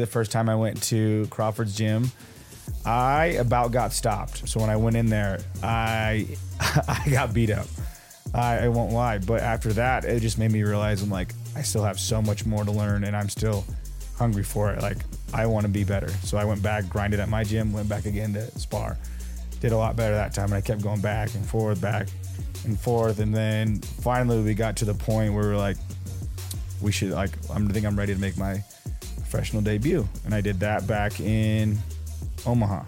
The first time I went to Crawford's gym, I about got stopped. So when I went in there, I got beat up. I won't lie. But after that, it just made me realize I'm like, I still have so much more to learn and I'm still hungry for it. Like, I want to be better. So I went back, grinded at my gym, went back again to spar. Did a lot better that time. And I kept going back and forth. And then finally we got to the point where we were like, we should, like, I think I'm ready to make my professional debut. And I did that back in Omaha.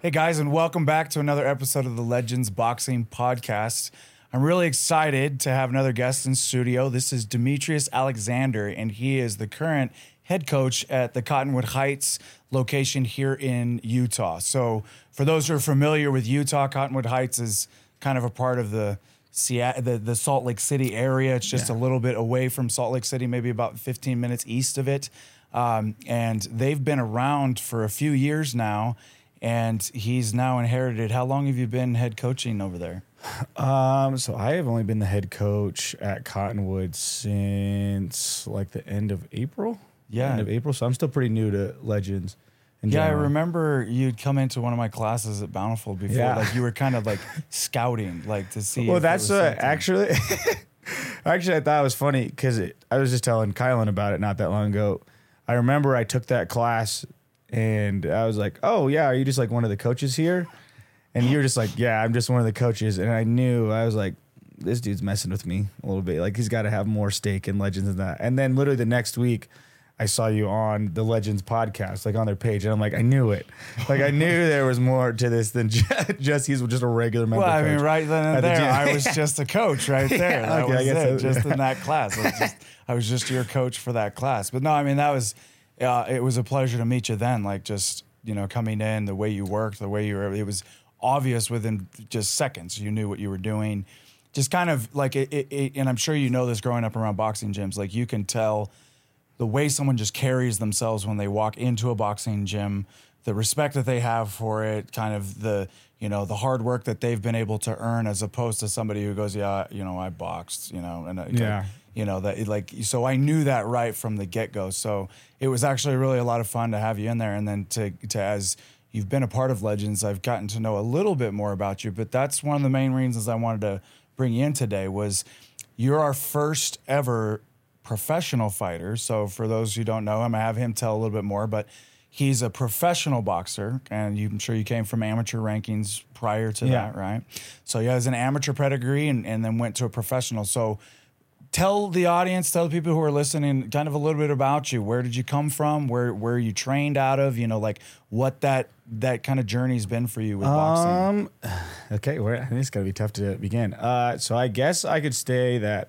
Hey guys, and welcome back to another episode of the Legends Boxing Podcast. I'm really excited to have another guest in studio. This is Demetrius Alexander, and he is the current head coach at the Cottonwood Heights location here in Utah. So for those who are familiar with Utah, Cottonwood Heights is kind of a part of the Salt Lake City area. It's just a little bit away from Salt Lake City, maybe about 15 minutes east of it. And they've been around for a few years now, and he's now inherited. How long have you been head coaching over there? So I have only been the head coach at Cottonwood since like the end of April. Yeah. End of April. So I'm still pretty new to Legends. Yeah, I remember you'd come into one of my classes at Bountiful before, like you were kind of like scouting, like to see. Well, that's actually I thought it was funny because I was just telling Kylan about it not that long ago. I remember I took that class and I was like, "Oh yeah, are you just like one of the coaches here?" And you were just like, "Yeah, I'm just one of the coaches." And I knew, I was like, "This dude's messing with me a little bit. Like, he's got to have more stake in Legends than that." And then literally the next week, I saw you on the Legends podcast, like on their page. And I'm like, I knew it. Like, I knew there was more to this than just he's just a regular member. Well, I mean, right then and there, I was just a coach right there. Yeah, okay, I guess in that class. I was just your coach for that class. But no, I mean, that was, it was a pleasure to meet you then. Like, just, you know, coming in, the way you worked, the way you were, it was obvious within just seconds. You knew what you were doing. Just kind of like, and I'm sure you know this growing up around boxing gyms, like you can tell the way someone just carries themselves when they walk into a boxing gym, the respect that they have for it, kind of the, you know, the hard work that they've been able to earn, as opposed to somebody who goes, yeah, you know, I boxed, you know, and you know that, like, so I knew that right from the get-go. So it was actually really a lot of fun to have you in there, and then to as you've been a part of Legends, I've gotten to know a little bit more about you. But that's one of the main reasons I wanted to bring you in today was you're our first ever professional fighter. So for those who don't know him, I have him tell a little bit more, but he's a professional boxer, and I'm sure you came from amateur rankings prior to that, right? So he has an amateur pedigree and then went to a professional. So tell the audience, tell the people who are listening kind of a little bit about you. Where did you come from? Where you trained out of? You know, like what that kind of journey's been for you with boxing. Okay, I think it's going to be tough to begin. So I guess I could say that,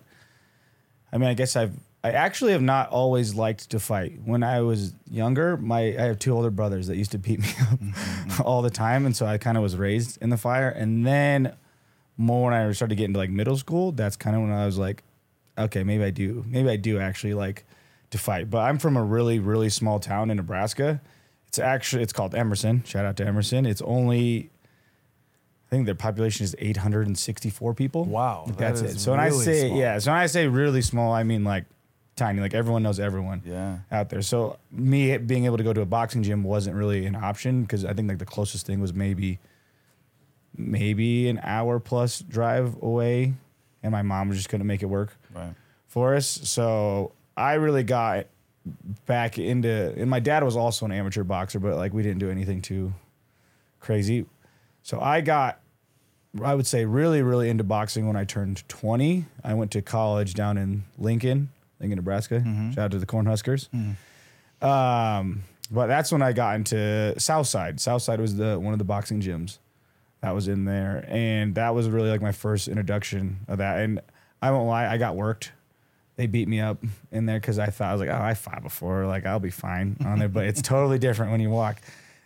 I mean, I guess I actually have not always liked to fight. When I was younger, I have two older brothers that used to beat me up all the time, and so I kind of was raised in the fire. And then more when I started getting to like middle school, that's kind of when I was like, okay, maybe I do actually like to fight. But I'm from a really, really small town in Nebraska. It's called Emerson. Shout out to Emerson. It's only, I think their population is 864 people. Wow. That's it. So when really I say small. Yeah, so when I say really small, I mean like tiny, like everyone knows everyone out there. So me being able to go to a boxing gym wasn't really an option, because I think like the closest thing was maybe an hour plus drive away, and my mom just couldn't make it work for us. So I really got back into, and my dad was also an amateur boxer, but like we didn't do anything too crazy. So I would say, really, really into boxing when I turned 20. I went to college down in Lincoln, Nebraska. Mm-hmm. Shout out to the Cornhuskers. Mm-hmm. But that's when I got into Southside. Southside was one of the boxing gyms that was in there. And that was really like my first introduction of that. And I won't lie, I got worked. They beat me up in there because I was like, oh, I fought before. Like, I'll be fine on there. But it's totally different when you walk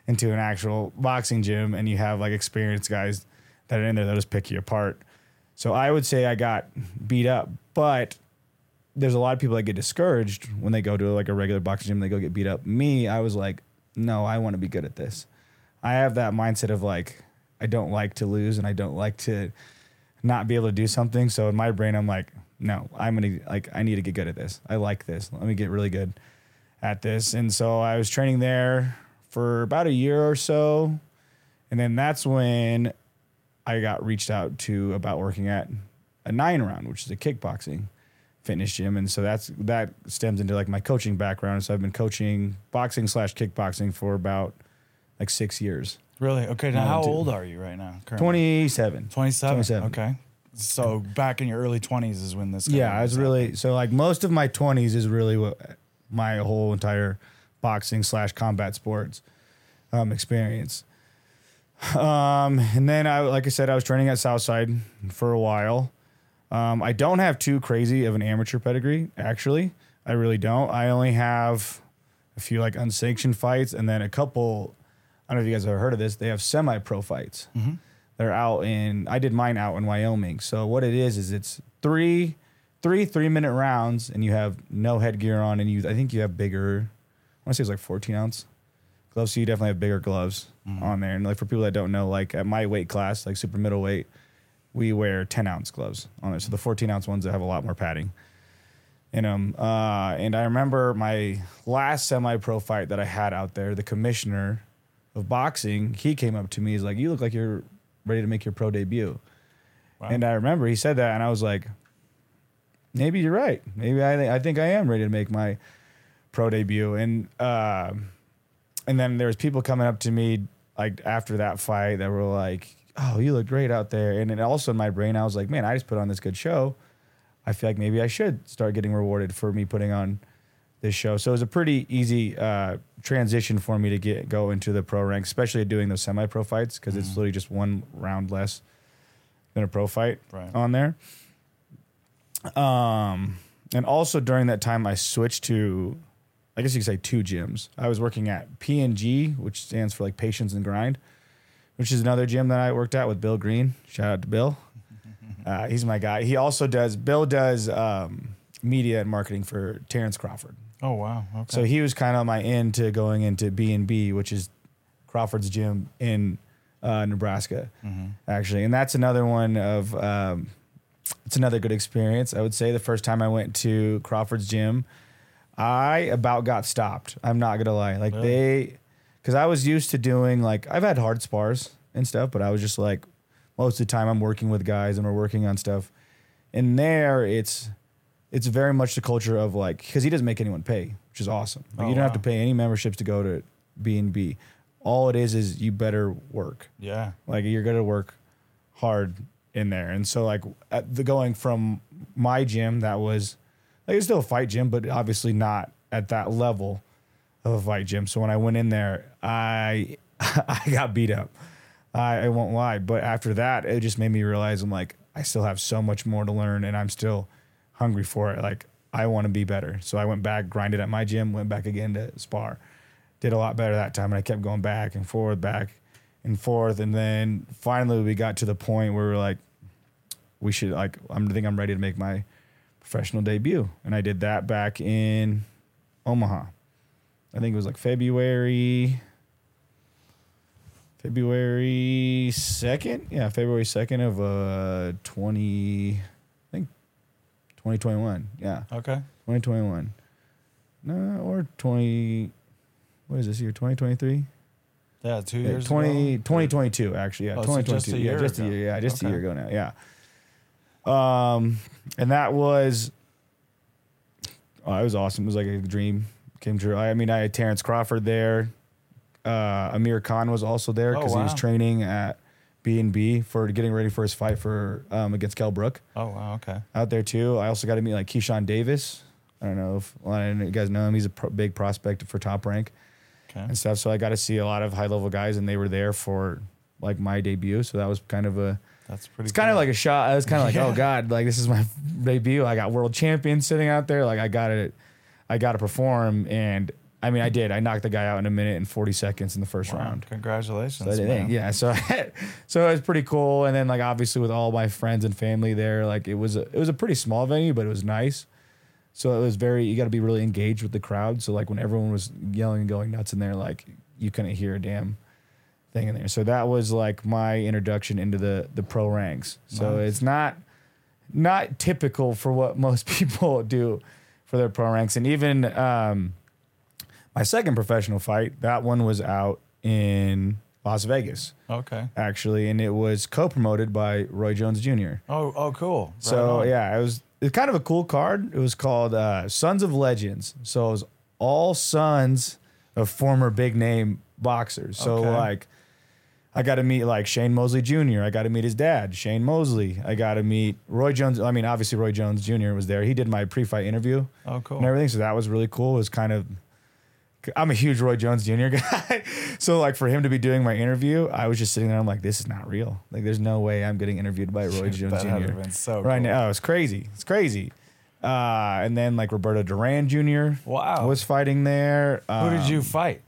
into an actual boxing gym and you have like experienced guys that are in there that'll just pick you apart. So I would say I got beat up, but there's a lot of people that get discouraged when they go to like a regular boxing gym, they go get beat up. Me, I was like, no, I want to be good at this. I have that mindset of like, I don't like to lose and I don't like to not be able to do something. So in my brain, I'm like, no, I'm going to, like, I need to get good at this. I like this. Let me get really good at this. And so I was training there for about a year or so. And then that's when I got reached out to about working at a 9 Round, which is a kickboxing fitness gym. And so that stems into like my coaching background. So I've been coaching boxing / kickboxing for about like 6 years. Really? Okay. Now, how old are you right now? Currently? 27. 27. Okay. So back in your early 20s is when this. Yeah, I was really. So like most of my 20s is really what my whole entire boxing / combat sports experience. And then like I said, I was training at Southside for a while. I don't have too crazy of an amateur pedigree, actually. I really don't. I only have a few like unsanctioned fights, and then a couple. I don't know if you guys have heard of this. They have semi-pro fights. Mm-hmm. They're out in. I did mine out in Wyoming. So what it is it's three 3-minute rounds, and you have no headgear on, and I think you have bigger. I want to say it's like 14-ounce gloves. So you definitely have bigger gloves on there. And like for people that don't know, like at my weight class, like super middleweight, we wear 10-ounce gloves on there. So the 14-ounce ones that have a lot more padding in them. And I remember my last semi-pro fight that I had out there, the commissioner of boxing, he came up to me. He's like, "You look like you're ready to make your pro debut." Wow. And I remember he said that, and I was like, "Maybe you're right. Maybe I think I am ready to make my pro debut." And then there was people coming up to me like after that fight that were like, "Oh, you look great out there." And then also in my brain, I was like, "Man, I just put on this good show. I feel like maybe I should start getting rewarded for me putting on this show." So it was a pretty easy transition for me to go into the pro ranks, especially doing those semi-pro fights, because it's literally just one round less than a pro fight on there. And also during that time, I switched to, I guess you could say, 2 gyms. I was working at P&G, which stands for like Patience and Grind, which is another gym that I worked at with Bill Green. Shout out to Bill. He's my guy. He also does, Bill does media and marketing for Terrence Crawford. Oh, wow. Okay. So he was kind of my end to going into B&B, which is Crawford's gym in Nebraska, actually. And that's another one of, it's another good experience. I would say the first time I went to Crawford's gym, I about got stopped. I'm not going to lie. Like because I was used to doing, like, I've had hard spars and stuff, but I was just like, most of the time I'm working with guys and we're working on stuff. And there it's very much the culture of like, because he doesn't make anyone pay, which is awesome. Like, you don't have to pay any memberships to go to B&B. All it is you better work. Yeah. Like you're going to work hard in there. And so like at the going from my gym, that was like, it's still a fight gym, but obviously not at that level of a fight gym. So when I went in there, I got beat up. I won't lie. But after that, it just made me realize I'm like, I still have so much more to learn and I'm still hungry for it. Like I want to be better. So I went back, grinded at my gym, went back again to spar, did a lot better that time. And I kept going back and forth. And then finally we got to the point where we're like, we should like, I think I'm ready to make my professional debut. And I did that back in Omaha. I think it was like February 2nd. Yeah. February 2nd of 2021. Yeah. Okay. 2021. No, or 20. What is this year? 2023. Yeah, 2 years. 2022 actually. Yeah, 2022. So just a year ago. Yeah, just a year ago now. Yeah. And that was. Oh, it was awesome. It was like a dream came true. I had Terrence Crawford there. Amir Khan was also there because he was training at B&B for getting ready for his fight for against Kell Brook. Oh, wow, okay. Out there, too. I also got to meet, like, Keyshawn Davis. I don't know if a lot of you guys know him. He's a big prospect for Top Rank and stuff. So I got to see a lot of high-level guys, and they were there for, like, my debut. So that was kind of a... That's pretty It's kind of like a shot. I was kind of like, oh, God, like, this is my debut. I got world champions sitting out there. Like, I got to perform, and... I did. I knocked the guy out in 1 minute and 40 seconds in the first round. Congratulations, man. Yeah, so it was pretty cool. And then, like, obviously with all my friends and family there, like, it was a pretty small venue, but it was nice. So it was you got to be really engaged with the crowd. So, like, when everyone was yelling and going nuts in there, like, you couldn't hear a damn thing in there. So that was like my introduction into the pro ranks. So nice. It's not typical for what most people do for their pro ranks. And even my second professional fight, that one was out in Las Vegas. Okay. Actually, and it was co-promoted by Roy Jones Jr. Oh, cool. Right so on. Yeah, it was kind of a cool card. It was called Sons of Legends. So it was all sons of former big name boxers. So okay. like I got to meet like Shane Mosley Jr. I got to meet his dad, Shane Mosley. I got to meet Roy Jones. I mean, obviously Roy Jones Jr. was there. He did my pre-fight interview. Oh, cool. And everything. So that was really cool. It was kind of, I'm a huge Roy Jones Jr. guy. So like for him to be doing my interview, I was just sitting there. I'm like, this is not real. Like there's no way I'm getting interviewed by Roy Jones Jr. That would have been so right cool. now. Oh, it's crazy. It's crazy. And then like Roberto Duran Jr. Wow. was fighting there. Who did you fight?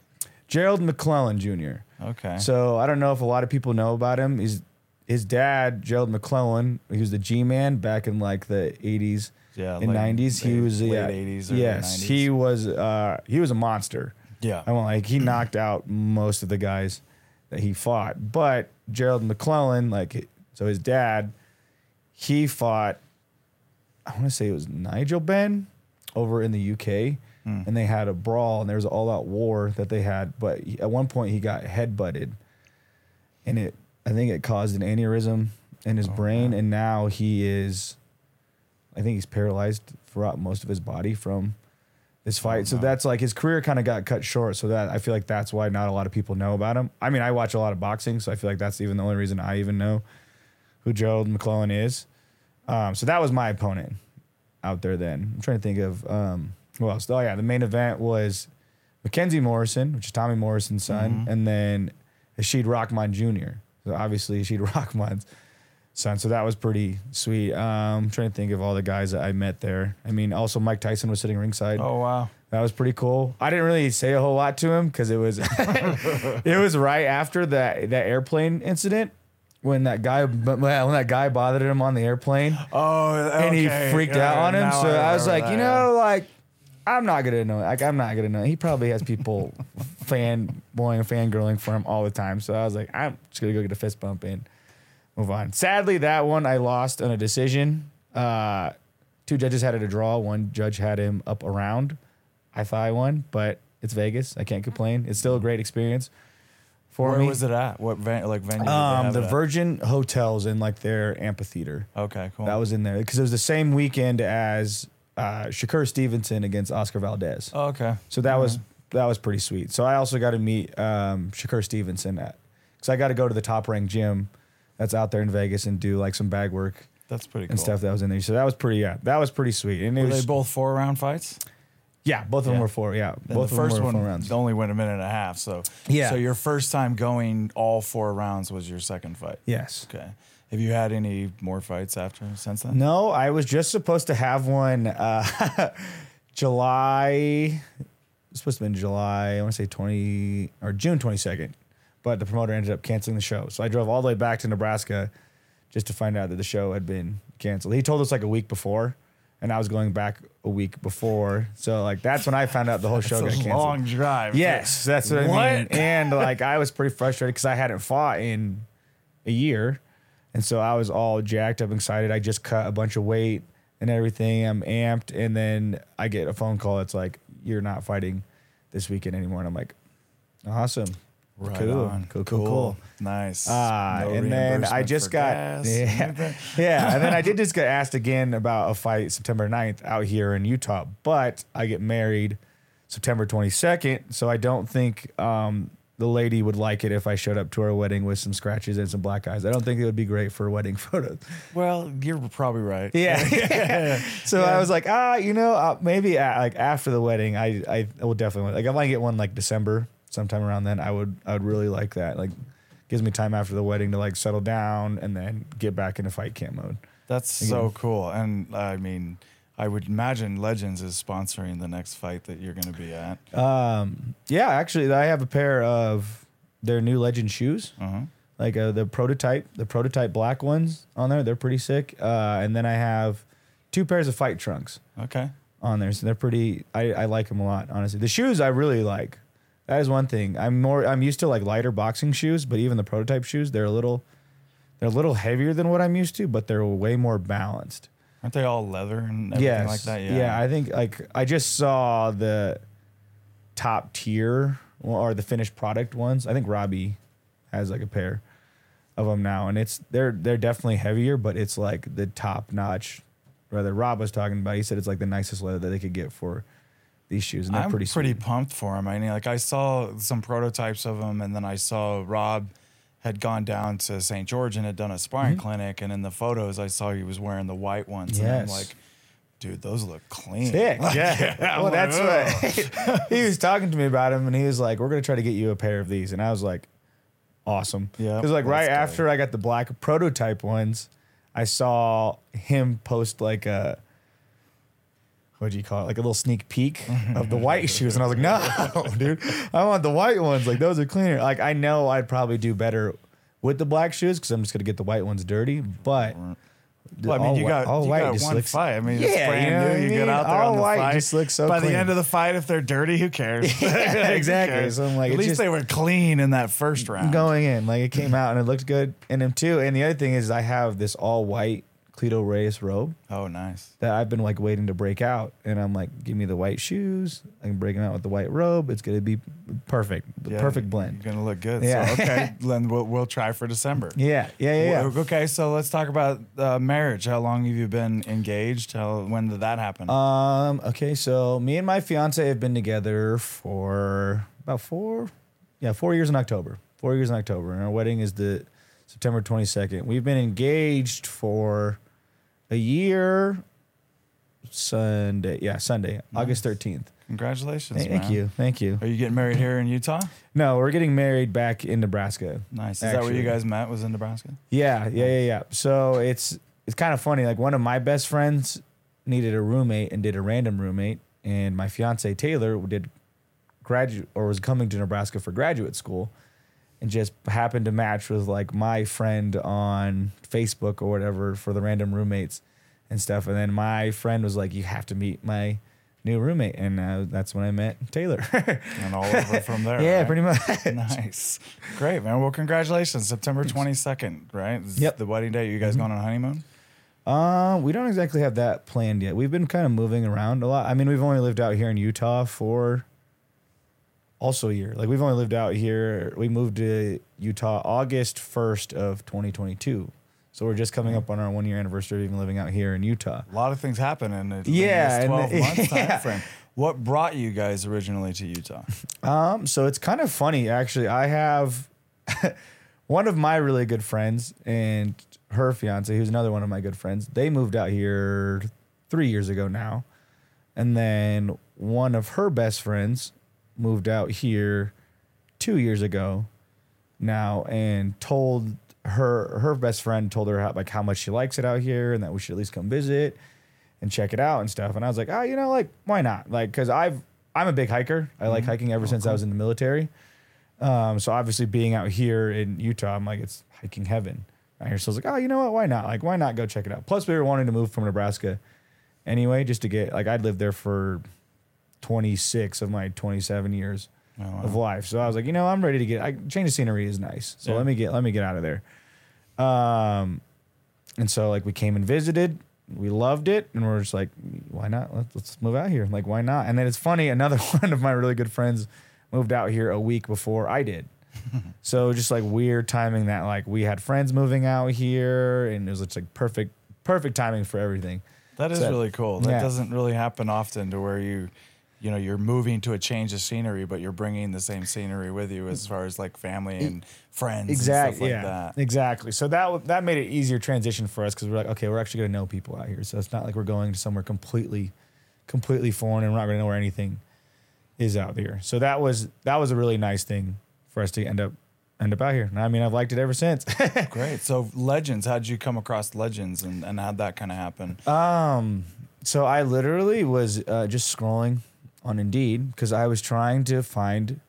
Gerald McClellan Jr. Okay. So I don't know if a lot of people know about him. His dad, Gerald McClellan, he was the G-Man back in like the 80s. Yeah, in like 90s, he was late 80s. Or yes, 90s. He was a monster. Yeah, I mean, like he knocked out most of the guys that he fought. But Gerald McClellan, like, so his dad, he fought. I want to say it was Nigel Benn over in the UK, and they had a brawl and there was an all-out war that they had. But at one point, he got headbutted, and I think it caused an aneurysm in his brain, and now he is. I think he's paralyzed throughout most of his body from this fight. So that's like his career kind of got cut short. So that I feel like that's why not a lot of people know about him. I mean, I watch a lot of boxing, so I feel like that's even the only reason I even know who Gerald McClellan is. So that was my opponent out there then. I'm trying to think of who else. Oh, yeah, the main event was Mackenzie Morrison, which is Tommy Morrison's son, and then Asheed Rockman Jr. So obviously Asheed Rockman's son. So that was pretty sweet. I'm trying to think of all the guys that I met there. I mean, also Mike Tyson was sitting ringside. Oh, wow. That was pretty cool. I didn't really say a whole lot to him because it was right after that airplane incident when that guy bothered him on the airplane. Oh, okay. And he freaked out on him. So I was like, that, I'm not going to know. Like, I'm not going to know. He probably has people fanboying, fangirling for him all the time. So I was like, I'm just going to go get a fist bump in. Move on. Sadly, that one I lost on a decision. Two judges had it a draw. One judge had him up a round. I thought I won, but it's Vegas. I can't complain. It's still a great experience for me. Where was it at? What venue? The Virgin Hotels in like their amphitheater. Okay, cool. That was in there because it was the same weekend as Shakur Stevenson against Oscar Valdez. Oh, okay. So that was pretty sweet. So I also got to meet Shakur Stevenson because I got to go to the Top Rank gym. That's out there in Vegas and do like some bag work. That's pretty cool. And stuff that was in there. So that was pretty sweet. And were they both 4-round fights? Yeah, both of them were 4. Yeah, and both the first one 4 rounds. Only went a minute and a half. So yeah. So your first time going all 4 rounds was your second fight. Yes. Okay. Have you had any more fights since then? No, I was just supposed to have one. It was supposed to have been July. I want to say June 22nd. But the promoter ended up canceling the show. So I drove all the way back to Nebraska just to find out that the show had been canceled. He told us like a week before, and I was going back a week before. So like that's when I found out the whole show got canceled. Long drive. Yes, that's what I mean. And like I was pretty frustrated because I hadn't fought in a year. And so I was all jacked up, excited. I just cut a bunch of weight and everything. I'm amped. And then I get a phone call. It's like, you're not fighting this weekend anymore. And I'm like, awesome. Right on. Cool. Nice. And then I just got... Yeah. And then I did just get asked again about a fight September 9th out here in Utah. But I get married September 22nd. So I don't think the lady would like it if I showed up to her wedding with some scratches and some black eyes. I don't think it would be great for wedding photos. Well, you're probably right. Yeah. So I was like, maybe like after the wedding, I will definitely... Like I might get one like December. Sometime around then, I would really like that. Like, gives me time after the wedding to like settle down and then get back into fight camp mode. That's again. So cool. And I mean, I would imagine Legends is sponsoring the next fight that you're going to be at. Yeah, actually, I have a pair of their new Legend shoes, like the prototype black ones on there. They're pretty sick. And then I have 2 pairs of fight trunks. Okay. On there, so they're pretty. I like them a lot, honestly. The shoes I really like. That is one thing. I'm used to like lighter boxing shoes, but even the prototype shoes, they're a little heavier than what I'm used to, but they're way more balanced. Aren't they all leather and everything like that? Yeah, I think like I just saw the top tier or the finished product ones. I think Robbie has like a pair of them now, and they're definitely heavier, but it's like the top notch. Rather, Rob was talking about. He said it's like the nicest leather that they could get for these shoes, and they're pretty pumped for them. I mean, like I saw some prototypes of them, and then I saw Rob had gone down to St. George and had done a sparring clinic, and in the photos I saw he was wearing the white ones. Yes. And I'm like, dude, those look clean. Sick. Like, yeah. Well, that's what he was talking to me about him, and he was like, we're going to try to get you a pair of these. And I was like, awesome. Yeah. Because like right good. After I got the black prototype ones, I saw him post like a, what do you call it? Like a little sneak peek of the white shoes. And I was like, no, dude, I want the white ones. Like, those are cleaner. Like, I know I'd probably do better with the black shoes because I'm just going to get the white ones dirty. But well, I mean, you got one looks, fight. I mean, it's brand new. You get out there on the fight. Just looks so By clean. The end of the fight, if they're dirty, who cares? Yeah, exactly. Who cares? So I'm like, at least they were clean in that first round. Going in. Like, it came out and it looked good in them, too. And the other thing is I have this all-white Cleto Reyes robe. Oh, nice. That I've been like waiting to break out, and I'm like, give me the white shoes. I can break them out with the white robe. It's gonna be perfect, perfect blend. You're gonna look good. Yeah. So, okay, Len, we'll try for December. Yeah. Okay, so let's talk about marriage. How long have you been engaged? When did that happen? Okay, so me and my fiance have been together for about 4 years in October. 4 years in October, and our wedding is the September 22nd. We've been engaged for a year Sunday, nice. August 13th. Congratulations, Thank you. Are you getting married here in Utah? No, we're getting married back in Nebraska. Nice. Is that where you guys met, was in Nebraska? Yeah. So it's kind of funny. Like, one of my best friends needed a roommate and did a random roommate, and my fiance Taylor was coming to Nebraska for graduate school, and just happened to match with like my friend on Facebook or whatever for the random roommates and stuff. And then my friend was like, you have to meet my new roommate. And that's when I met Taylor. And all over from there. Yeah, right? Pretty much. Nice. Great, man. Well, congratulations. September 22nd, right? Yep. The wedding day. You guys going on a honeymoon? We don't exactly have that planned yet. We've been kind of moving around a lot. I mean, we've only lived out here in Utah for... also a year. Like, we've only lived out here. We moved to Utah August 1st of 2022. So we're just coming up on our 1 year anniversary of even living out here in Utah. A lot of things happen in the 12 months time frame. What brought you guys originally to Utah? So it's kind of funny, actually. I have one of my really good friends and her fiance, who's another one of my good friends, they moved out here 3 years ago now. And then one of her best friends moved out here 2 years ago now, and told her best friend told her how much she likes it out here and that we should at least come visit and check it out and stuff. And I was like, why not? Like, because I'm a big hiker. I like hiking ever since I was in the military. So obviously being out here in Utah, I'm like, it's hiking heaven out here. So I was like, why not? Like, why not go check it out? Plus, we were wanting to move from Nebraska anyway, just to get, like, I'd lived there for 26 of my 27 years of life. So I was like, I'm ready to change of scenery is nice. So let me get out of there. And so like we came and visited, we loved it, and we're just like, why not? Let's move out here. I'm like, why not? And then it's funny, another one of my really good friends moved out here a week before I did. So just like weird timing that like we had friends moving out here, and it was just like perfect timing for everything. That is really cool. That doesn't really happen often to where you're moving to a change of scenery, but you're bringing the same scenery with you as far as like family and friends and stuff like that. Exactly. So that made it easier transition for us, because we're like, okay, we're actually going to know people out here. So it's not like we're going to somewhere completely foreign and we're not going to know where anything is out there. So that was a really nice thing for us to end up out here. And I mean, I've liked it ever since. Great. So Legends, how did you come across Legends and how'd that kind of happen? So I literally was just scrolling on Indeed, because I was trying to find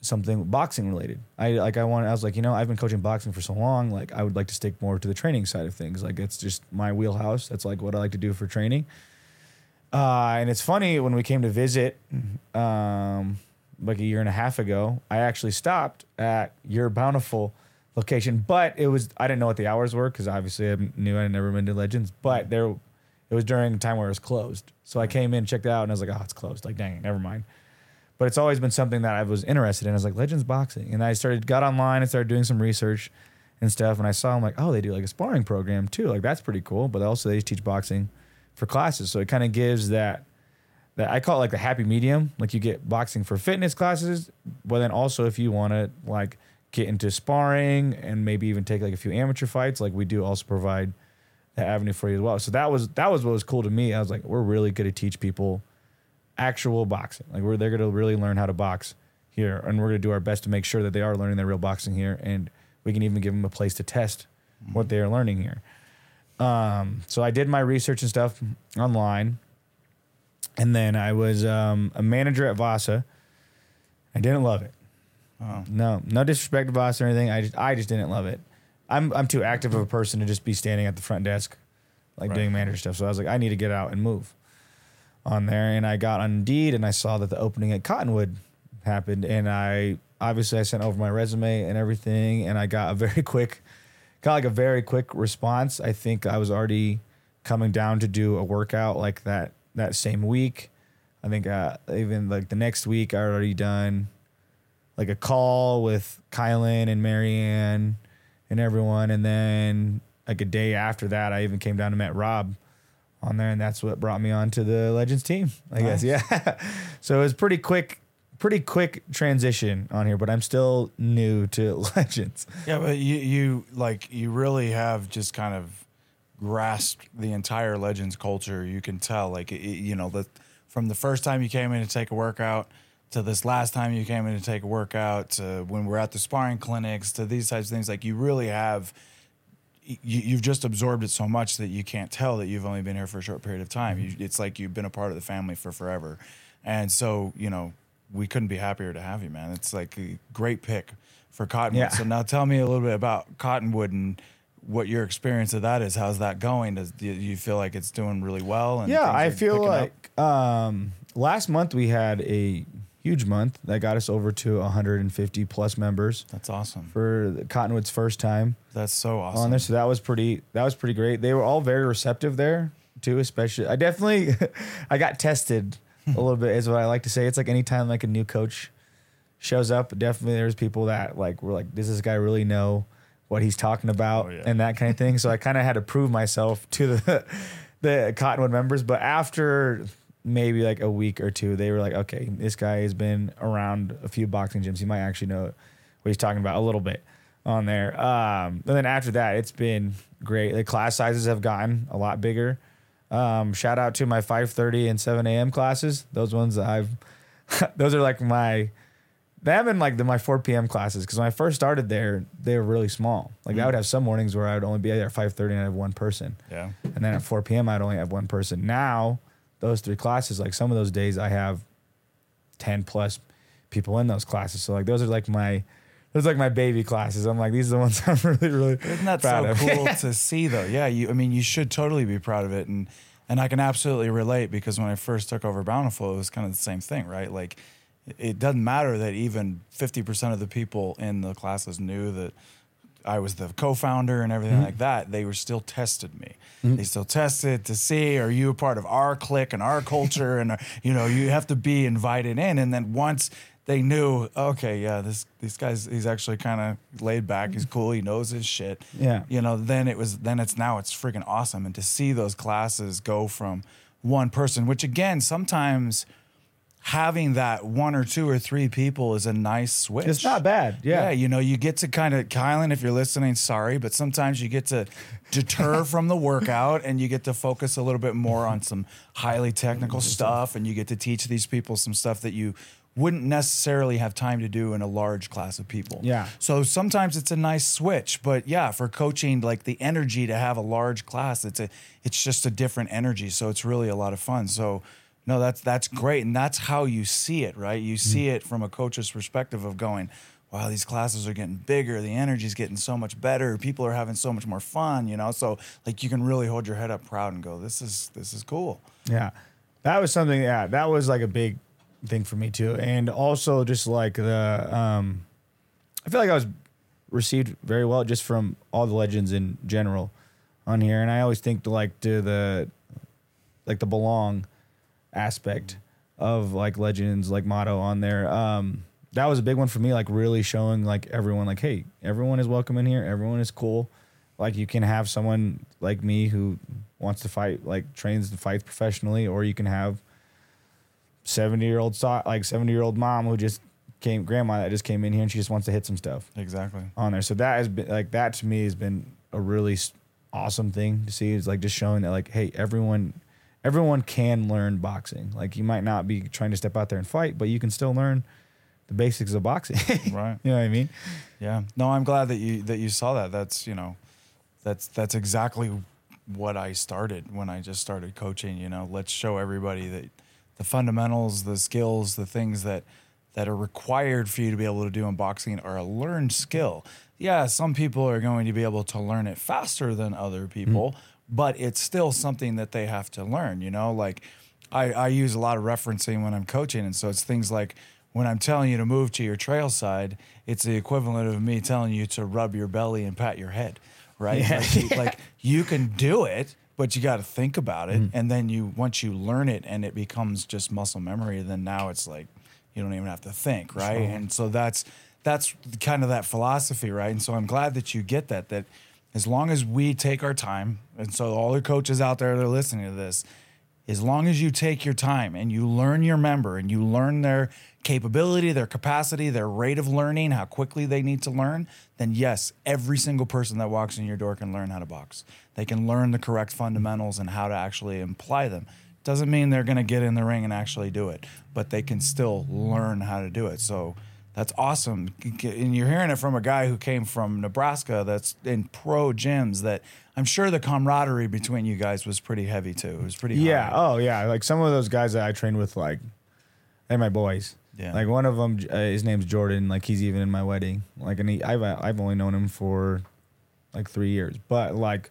something boxing related. I was like, I've been coaching boxing for so long, like I would like to stick more to the training side of things. Like, it's just my wheelhouse. That's like what I like to do for training. And it's funny, when we came to visit, like a year and a half ago, I actually stopped at your Bountiful location, but it was, I didn't know what the hours were because obviously I knew I'd never been to Legends, but there, it was during a time where it was closed. So I came in, checked it out, and I was like, oh, it's closed. Like, dang it, never mind. But it's always been something that I was interested in. I was like, Legends Boxing. And I got online and started doing some research and stuff, and I saw, I'm like, oh, they do like a sparring program too. Like, that's pretty cool. But also they teach boxing for classes. So it kind of gives that I call it like the happy medium. Like, you get boxing for fitness classes, but then also if you want to like get into sparring and maybe even take like a few amateur fights, like we do also provide that avenue for you as well. So that was what was cool to me. I was like, we're really going to teach people actual boxing. Like, they're going to really learn how to box here, and we're going to do our best to make sure that they are learning their real boxing here, and we can even give them a place to test what they are learning here. So I did my research and stuff online. And then I was a manager at Vasa. I didn't love it. Oh. No disrespect to Vasa or anything. I just didn't love it. I'm too active of a person to just be standing at the front desk, like doing manager stuff. So I was like, I need to get out and move on there. And I got on Indeed, and I saw that the opening at Cottonwood happened. And I sent over my resume and everything, and I got a very quick response. I think I was already coming down to do a workout like that same week. I think even like the next week I already done like a call with Kylan and Marianne and everyone. And then like a day after that, I even came down and met Rob on there, and that's what brought me onto the Legends team, I guess. Yeah. So it was pretty quick transition on here, but I'm still new to Legends. Yeah, but you really have just kind of grasped the entire Legends culture. You can tell, like, from the first time you came in to take a workout to this last time you came in to take a workout to when we're at the sparring clinics to these types of things. Like, you really have, you've just absorbed it so much that you can't tell that you've only been here for a short period of time. Mm-hmm. It's like you've been a part of the family for forever. And so, we couldn't be happier to have you, man. It's like a great pick for Cottonwood. Yeah. So now tell me a little bit about Cottonwood and what your experience of that is. How's that going? Do you feel like it's doing really well? And yeah, I feel like last month we had a huge month that got us over to 150 plus members. That's awesome. For the Cottonwood's first time. That's so awesome. On there, so that was pretty great. They were all very receptive there too, especially. I definitely I got tested a little bit is what I like to say. It's like anytime like a new coach shows up, definitely there's people that like were like, does this guy really know what he's talking about? Oh, yeah. And that kind of thing. So I kind of had to prove myself to the Cottonwood members. But after maybe like a week or two, they were like, okay, this guy has been around a few boxing gyms. He might actually know what he's talking about a little bit on there. And then after that, it's been great. The class sizes have gotten a lot bigger. Shout out to my 5:30 and 7 a.m. classes. Those ones those are like my... They haven't like my 4 p.m. classes, because when I first started there, they were really small. Like, I would have some mornings where I would only be there at 5:30 and I'd have one person. Yeah. And then at 4 p.m. I'd only have one person. Now, those three classes, like some of those days I have 10 plus people in those classes. So like those are like my baby classes. I'm like, these are the ones I'm really, really proud of. Isn't that so cool to see though? Yeah, you should totally be proud of it. And I can absolutely relate, because when I first took over Bountiful, it was kind of the same thing, right? Like, it doesn't matter that even 50% of the people in the classes knew that I was the co-founder and everything like that. They were still tested me. Mm-hmm. They still tested to see, are you a part of our clique and our culture? And, you have to be invited in. And then once they knew, okay, yeah, these guys, he's actually kind of laid back. He's cool. He knows his shit. Yeah. Then it's freaking awesome. And to see those classes go from one person, which again, sometimes having that one or two or three people is a nice switch. It's not bad. Yeah. You get to kind of, Kylan, if you're listening, sorry, but sometimes you get to deter from the workout and you get to focus a little bit more on some highly technical stuff, and you get to teach these people some stuff that you wouldn't necessarily have time to do in a large class of people. Yeah. So sometimes it's a nice switch, but yeah, for coaching, like the energy to have a large class, it's just a different energy. So it's really a lot of fun. So no, that's great, and that's how you see it, right? You see it from a coach's perspective of going, wow, these classes are getting bigger, the energy's getting so much better, people are having so much more fun, So like, you can really hold your head up proud and go, this is cool. Yeah. That was something, that was like a big thing for me too. And also just like the, I feel like I was received very well just from all the legends in general on here. And I always think to the belong aspect of like legends, like motto on there. That was a big one for me, like really showing like everyone, like, hey, everyone is welcome in here. Everyone is cool. Like you can have someone like me who wants to fight, like trains to fight professionally, or you can have 70-year-old mom who just came, grandma that just came in here and she just wants to hit some stuff. Exactly. On there. So that has been like, that to me has been a really awesome thing to see. It's like just showing that like, hey, everyone can learn boxing. Like you might not be trying to step out there and fight, but you can still learn the basics of boxing. Right. You know what I mean? Yeah. No, I'm glad that you saw that. That's, you know, that's exactly what I started when I just started coaching. You know, let's show everybody that the fundamentals, the skills, the things that are required for you to be able to do in boxing are a learned skill. Yeah, some people are going to be able to learn it faster than other people, but it's still something that they have to learn, you know? Like, I use a lot of referencing when I'm coaching, and so it's things like, when I'm telling you to move to your trail side, it's the equivalent of me telling you to rub your belly and pat your head, right? Yeah. Like, you can do it, but you got to think about it. And then once you learn it and it becomes just muscle memory, then now it's like, you don't even have to think, right? Sure. And so that's kind of that philosophy, right? And so I'm glad that you get that as long as we take our time, and so all the coaches out there that are listening to this, as long as you take your time and you learn your member and you learn their capability, their capacity, their rate of learning, how quickly they need to learn, then yes, every single person that walks in your door can learn how to box. They can learn the correct fundamentals and how to actually apply them. Doesn't mean they're going to get in the ring and actually do it, but they can still learn how to do it. So that's awesome. And you're hearing it from a guy who came from Nebraska that's in pro gyms that I'm sure the camaraderie between you guys was pretty heavy too. It was pretty high. Oh, yeah. Like some of those guys that I trained with, like, they're my boys. Yeah. Like one of them, his name's Jordan. Like he's even in my wedding. Like, and I've only known him for like 3 years, but like,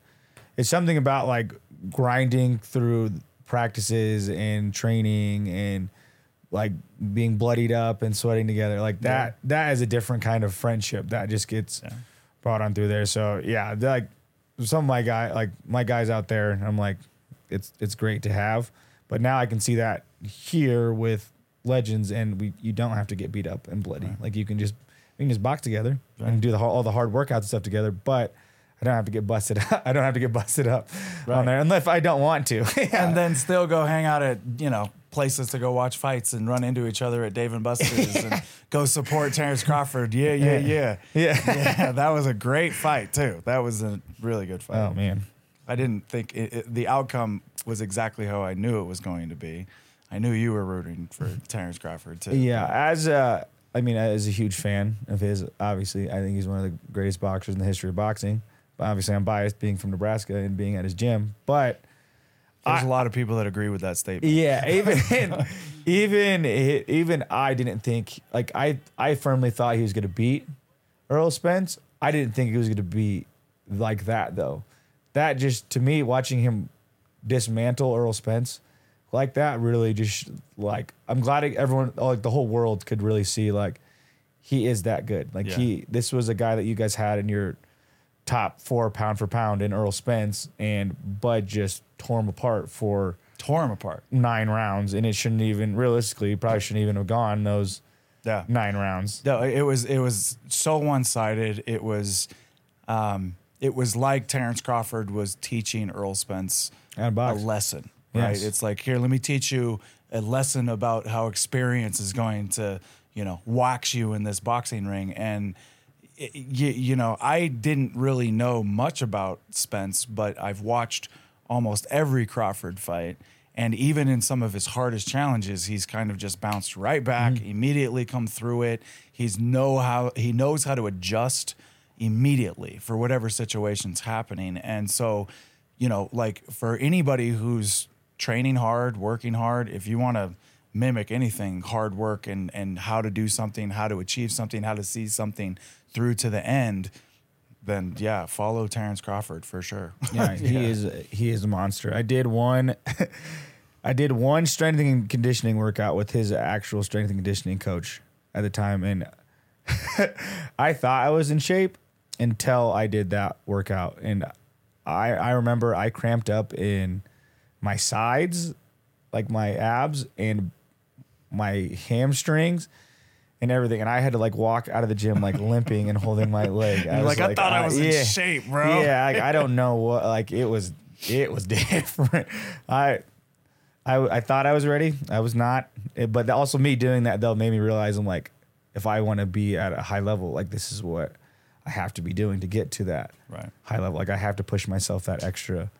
it's something about like grinding through practices and training and like being bloodied up and sweating together. Like that is a different kind of friendship that just gets brought on through there. So yeah, like some of my guys out there, I'm like, it's great to have, but now I can see that here with legends, and you don't have to get beat up and bloody. Right. Like we can just box together and do all the hard workouts and stuff together, but I don't have to get busted up. I don't have to get busted up on there unless I don't want to. Yeah. And then still go hang out at, you know, places to go watch fights and run into each other at Dave and Buster's and go support Terrence Crawford. Yeah. That was a great fight too. That was a really good fight. Oh man. I didn't think the outcome was exactly how I knew it was going to be. I knew you were rooting for Terrence Crawford too. Yeah, as a huge fan of his, obviously, I think he's one of the greatest boxers in the history of boxing. But obviously, I'm biased being from Nebraska and being at his gym. But there's a lot of people that agree with that statement. Yeah, even I didn't think, like, I firmly thought he was going to beat Earl Spence. I didn't think he was going to be like that though. That just, to me, watching him dismantle Earl Spence like that really just, like, I'm glad everyone, like the whole world could really see, like, he is that good. Like this was a guy that you guys had in your top 4 pound for pound in Earl Spence, and Bud just tore him apart 9 rounds, and it shouldn't even, realistically, probably shouldn't even have gone those 9 rounds. No, it was so one-sided. It was like Terrence Crawford was teaching Earl Spence a lesson. Right. Yes. It's like, here, let me teach you a lesson about how experience is going to, you know, wax you in this boxing ring. And, you know, I didn't really know much about Spence, but I've watched almost every Crawford fight. And even in some of his hardest challenges, he's kind of just bounced right back, immediately come through it. He knows how to adjust immediately for whatever situation's happening. And so, you know, like for anybody who's training hard, working hard, if you want to mimic anything, hard work and how to do something, how to achieve something, how to see something through to the end, then yeah, follow Terrence Crawford for sure. Yeah, he is a monster. I did one I did one strength and conditioning workout with his actual strength and conditioning coach at the time, and I thought I was in shape until I did that workout. And I remember I cramped up in my sides, like my abs and my hamstrings and everything. And I had to like walk out of the gym, like limping and holding my leg. I was like, I thought I was in shape, bro. Yeah. Like, I don't know what, like it was different. I thought I was ready. I was not, but also me doing that though made me realize I'm like, if I want to be at a high level, like this is what I have to be doing to get to that high level. Like I have to push myself that extra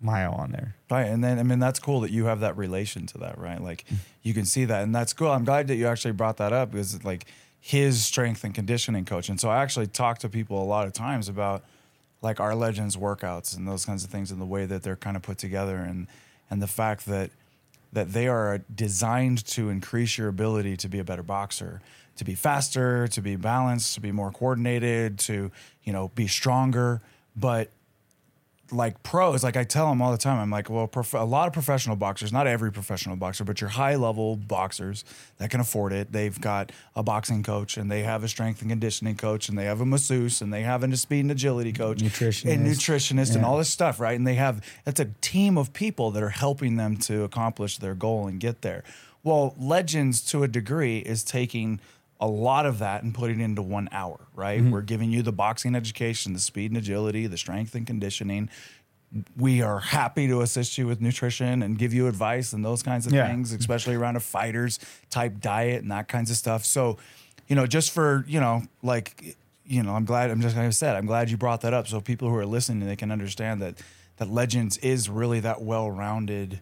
mile on there. Right. And then, I mean, that's cool that you have that relation to that, right? Like you can see that, and that's cool. I'm glad that you actually brought that up, because it's like his strength and conditioning coach. And so I actually talk to people a lot of times about like our Legends workouts and those kinds of things and the way that they're kind of put together, and the fact that they are designed to increase your ability to be a better boxer, to be faster, to be balanced, to be more coordinated, to, you know, be stronger. But like pros, like I tell them all the time, I'm like, well, a lot of professional boxers, not every professional boxer, but your high level boxers that can afford it, they've got a boxing coach, and they have a strength and conditioning coach, and they have a masseuse, and they have a speed and agility coach, nutritionist and all this stuff, right? And they have, that's a team of people that are helping them to accomplish their goal and get there. Well, Legends to a degree is taking a lot of that and putting it into 1 hour, right? Mm-hmm. We're giving you the boxing education, the speed and agility, the strength and conditioning. We are happy to assist you with nutrition and give you advice and those kinds of things, especially around a fighter's type diet and that kinds of stuff. So, you know, just for, you know, like, you know, I'm glad you brought that up. So people who are listening, they can understand that Legends is really that well-rounded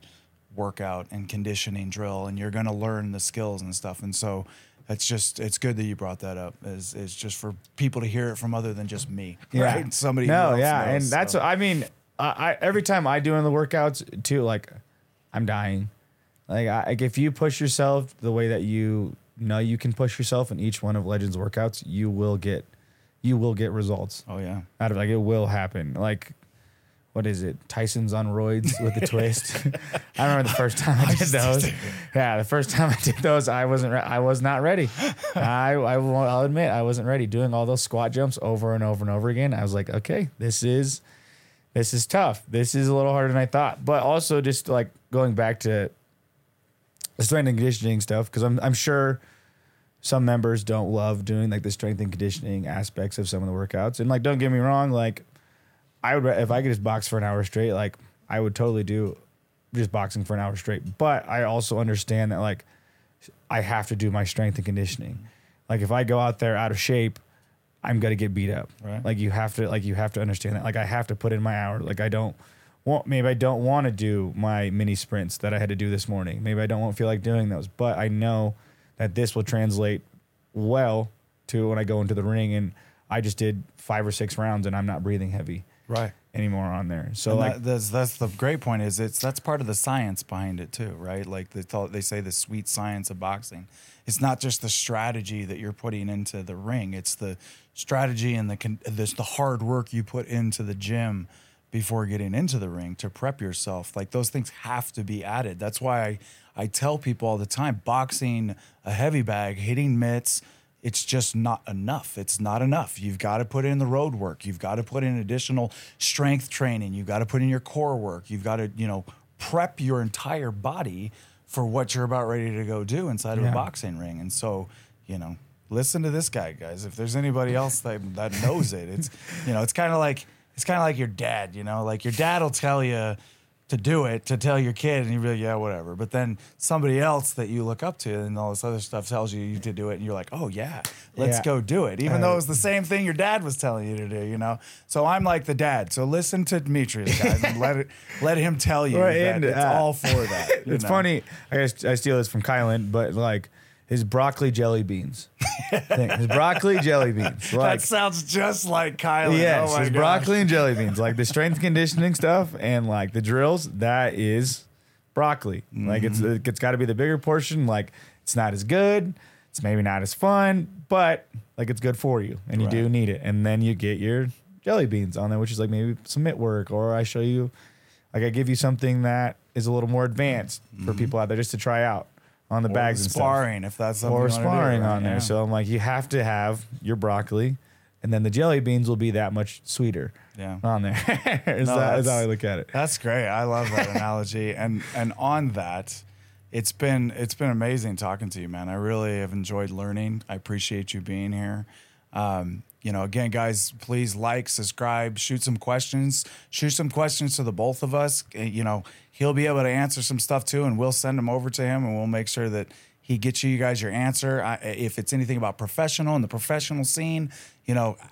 workout and conditioning drill, and you're going to learn the skills and stuff. And so, it's good that you brought that up. It's just for people to hear it from other than just me, right? Yeah. Somebody else knows, and that's what, I mean, I every time I do in the workouts too, like I'm dying. Like if you push yourself the way that you know you can push yourself in each one of Legends workouts, you will get results. Oh yeah, out of, like, it will happen. Like, what is it? Tyson's on roids with a twist. I remember the first time I did those. Yeah, the first time I did those, I was not ready. I'll admit I wasn't ready. Doing all those squat jumps over and over and over again, I was like, okay, this is tough. This is a little harder than I thought. But also just like going back to the strength and conditioning stuff, because I'm sure some members don't love doing like the strength and conditioning aspects of some of the workouts. And like, don't get me wrong, like, I would, if I could just box for an hour straight, like I would totally do just boxing for an hour straight. But I also understand that like I have to do my strength and conditioning. Like if I go out there out of shape, I'm going to get beat up. Right. Like you have to understand that. Like I have to put in my hour. Like I don't want to do my mini sprints that I had to do this morning. Maybe I don't feel like doing those, but I know that this will translate well to when I go into the ring, and I just did 5 or 6 rounds and I'm not breathing heavy. Right. Anymore on there. So, and like, that's the great point is that's part of the science behind it too, right? Like they say the sweet science of boxing. It's not just the strategy that you're putting into the ring. It's the strategy and the hard work you put into the gym before getting into the ring to prep yourself. Like those things have to be added. That's why I tell people all the time, boxing a heavy bag, hitting mitts, it's just not enough. It's not enough. You've got to put in the road work. You've got to put in additional strength training. You've got to put in your core work. You've got to, you know, prep your entire body for what you're about ready to go do inside of a boxing ring. And so, you know, listen to this guy, guys. If there's anybody else that knows it, it's, you know, it's kind of like your dad, you know, like your dad will tell you to do it, to tell your kid, and you'd be like, yeah, whatever. But then somebody else that you look up to and all this other stuff tells you to do it, and you're like, oh yeah, let's go do it. Even though it was the same thing your dad was telling you to do, you know? So I'm like the dad. So listen to Demetrius, guys, and let him tell you that it's all for that. It's funny. I guess I steal this from Kylan, but like his broccoli jelly beans. His broccoli jelly beans. Like, that sounds just like Kylan. Yes, oh my gosh. Broccoli and jelly beans. Like the strength conditioning stuff and like the drills, that is broccoli. Mm-hmm. Like it's got to be the bigger portion. Like it's not as good. It's maybe not as fun, but like it's good for you and you do need it. And then you get your jelly beans on there, which is like maybe some mitt work, or I show you, like I give you something that is a little more advanced for people out there just to try out on the or bags sparring, and stuff. If that's something or sparring do, right? on there. So I'm like, you have to have your broccoli, and then the jelly beans will be that much sweeter on there. That's how I look at it. That's great. I love that analogy. And on that, it's been amazing talking to you, man. I really have enjoyed learning. I appreciate you being here. Again, guys, please like, subscribe, shoot some questions to the both of us. He'll be able to answer some stuff too, and we'll send them over to him, and we'll make sure that he gets you guys your answer. If it's anything about professional and the professional scene,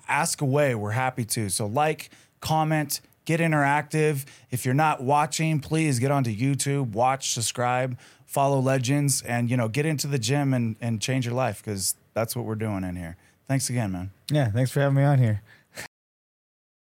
ask away. We're happy to. So like, comment, get interactive. If you're not watching, please get onto YouTube, watch, subscribe, follow Legends, and, get into the gym and change your life, because that's what we're doing in here. Thanks again, man. Yeah, thanks for having me on here.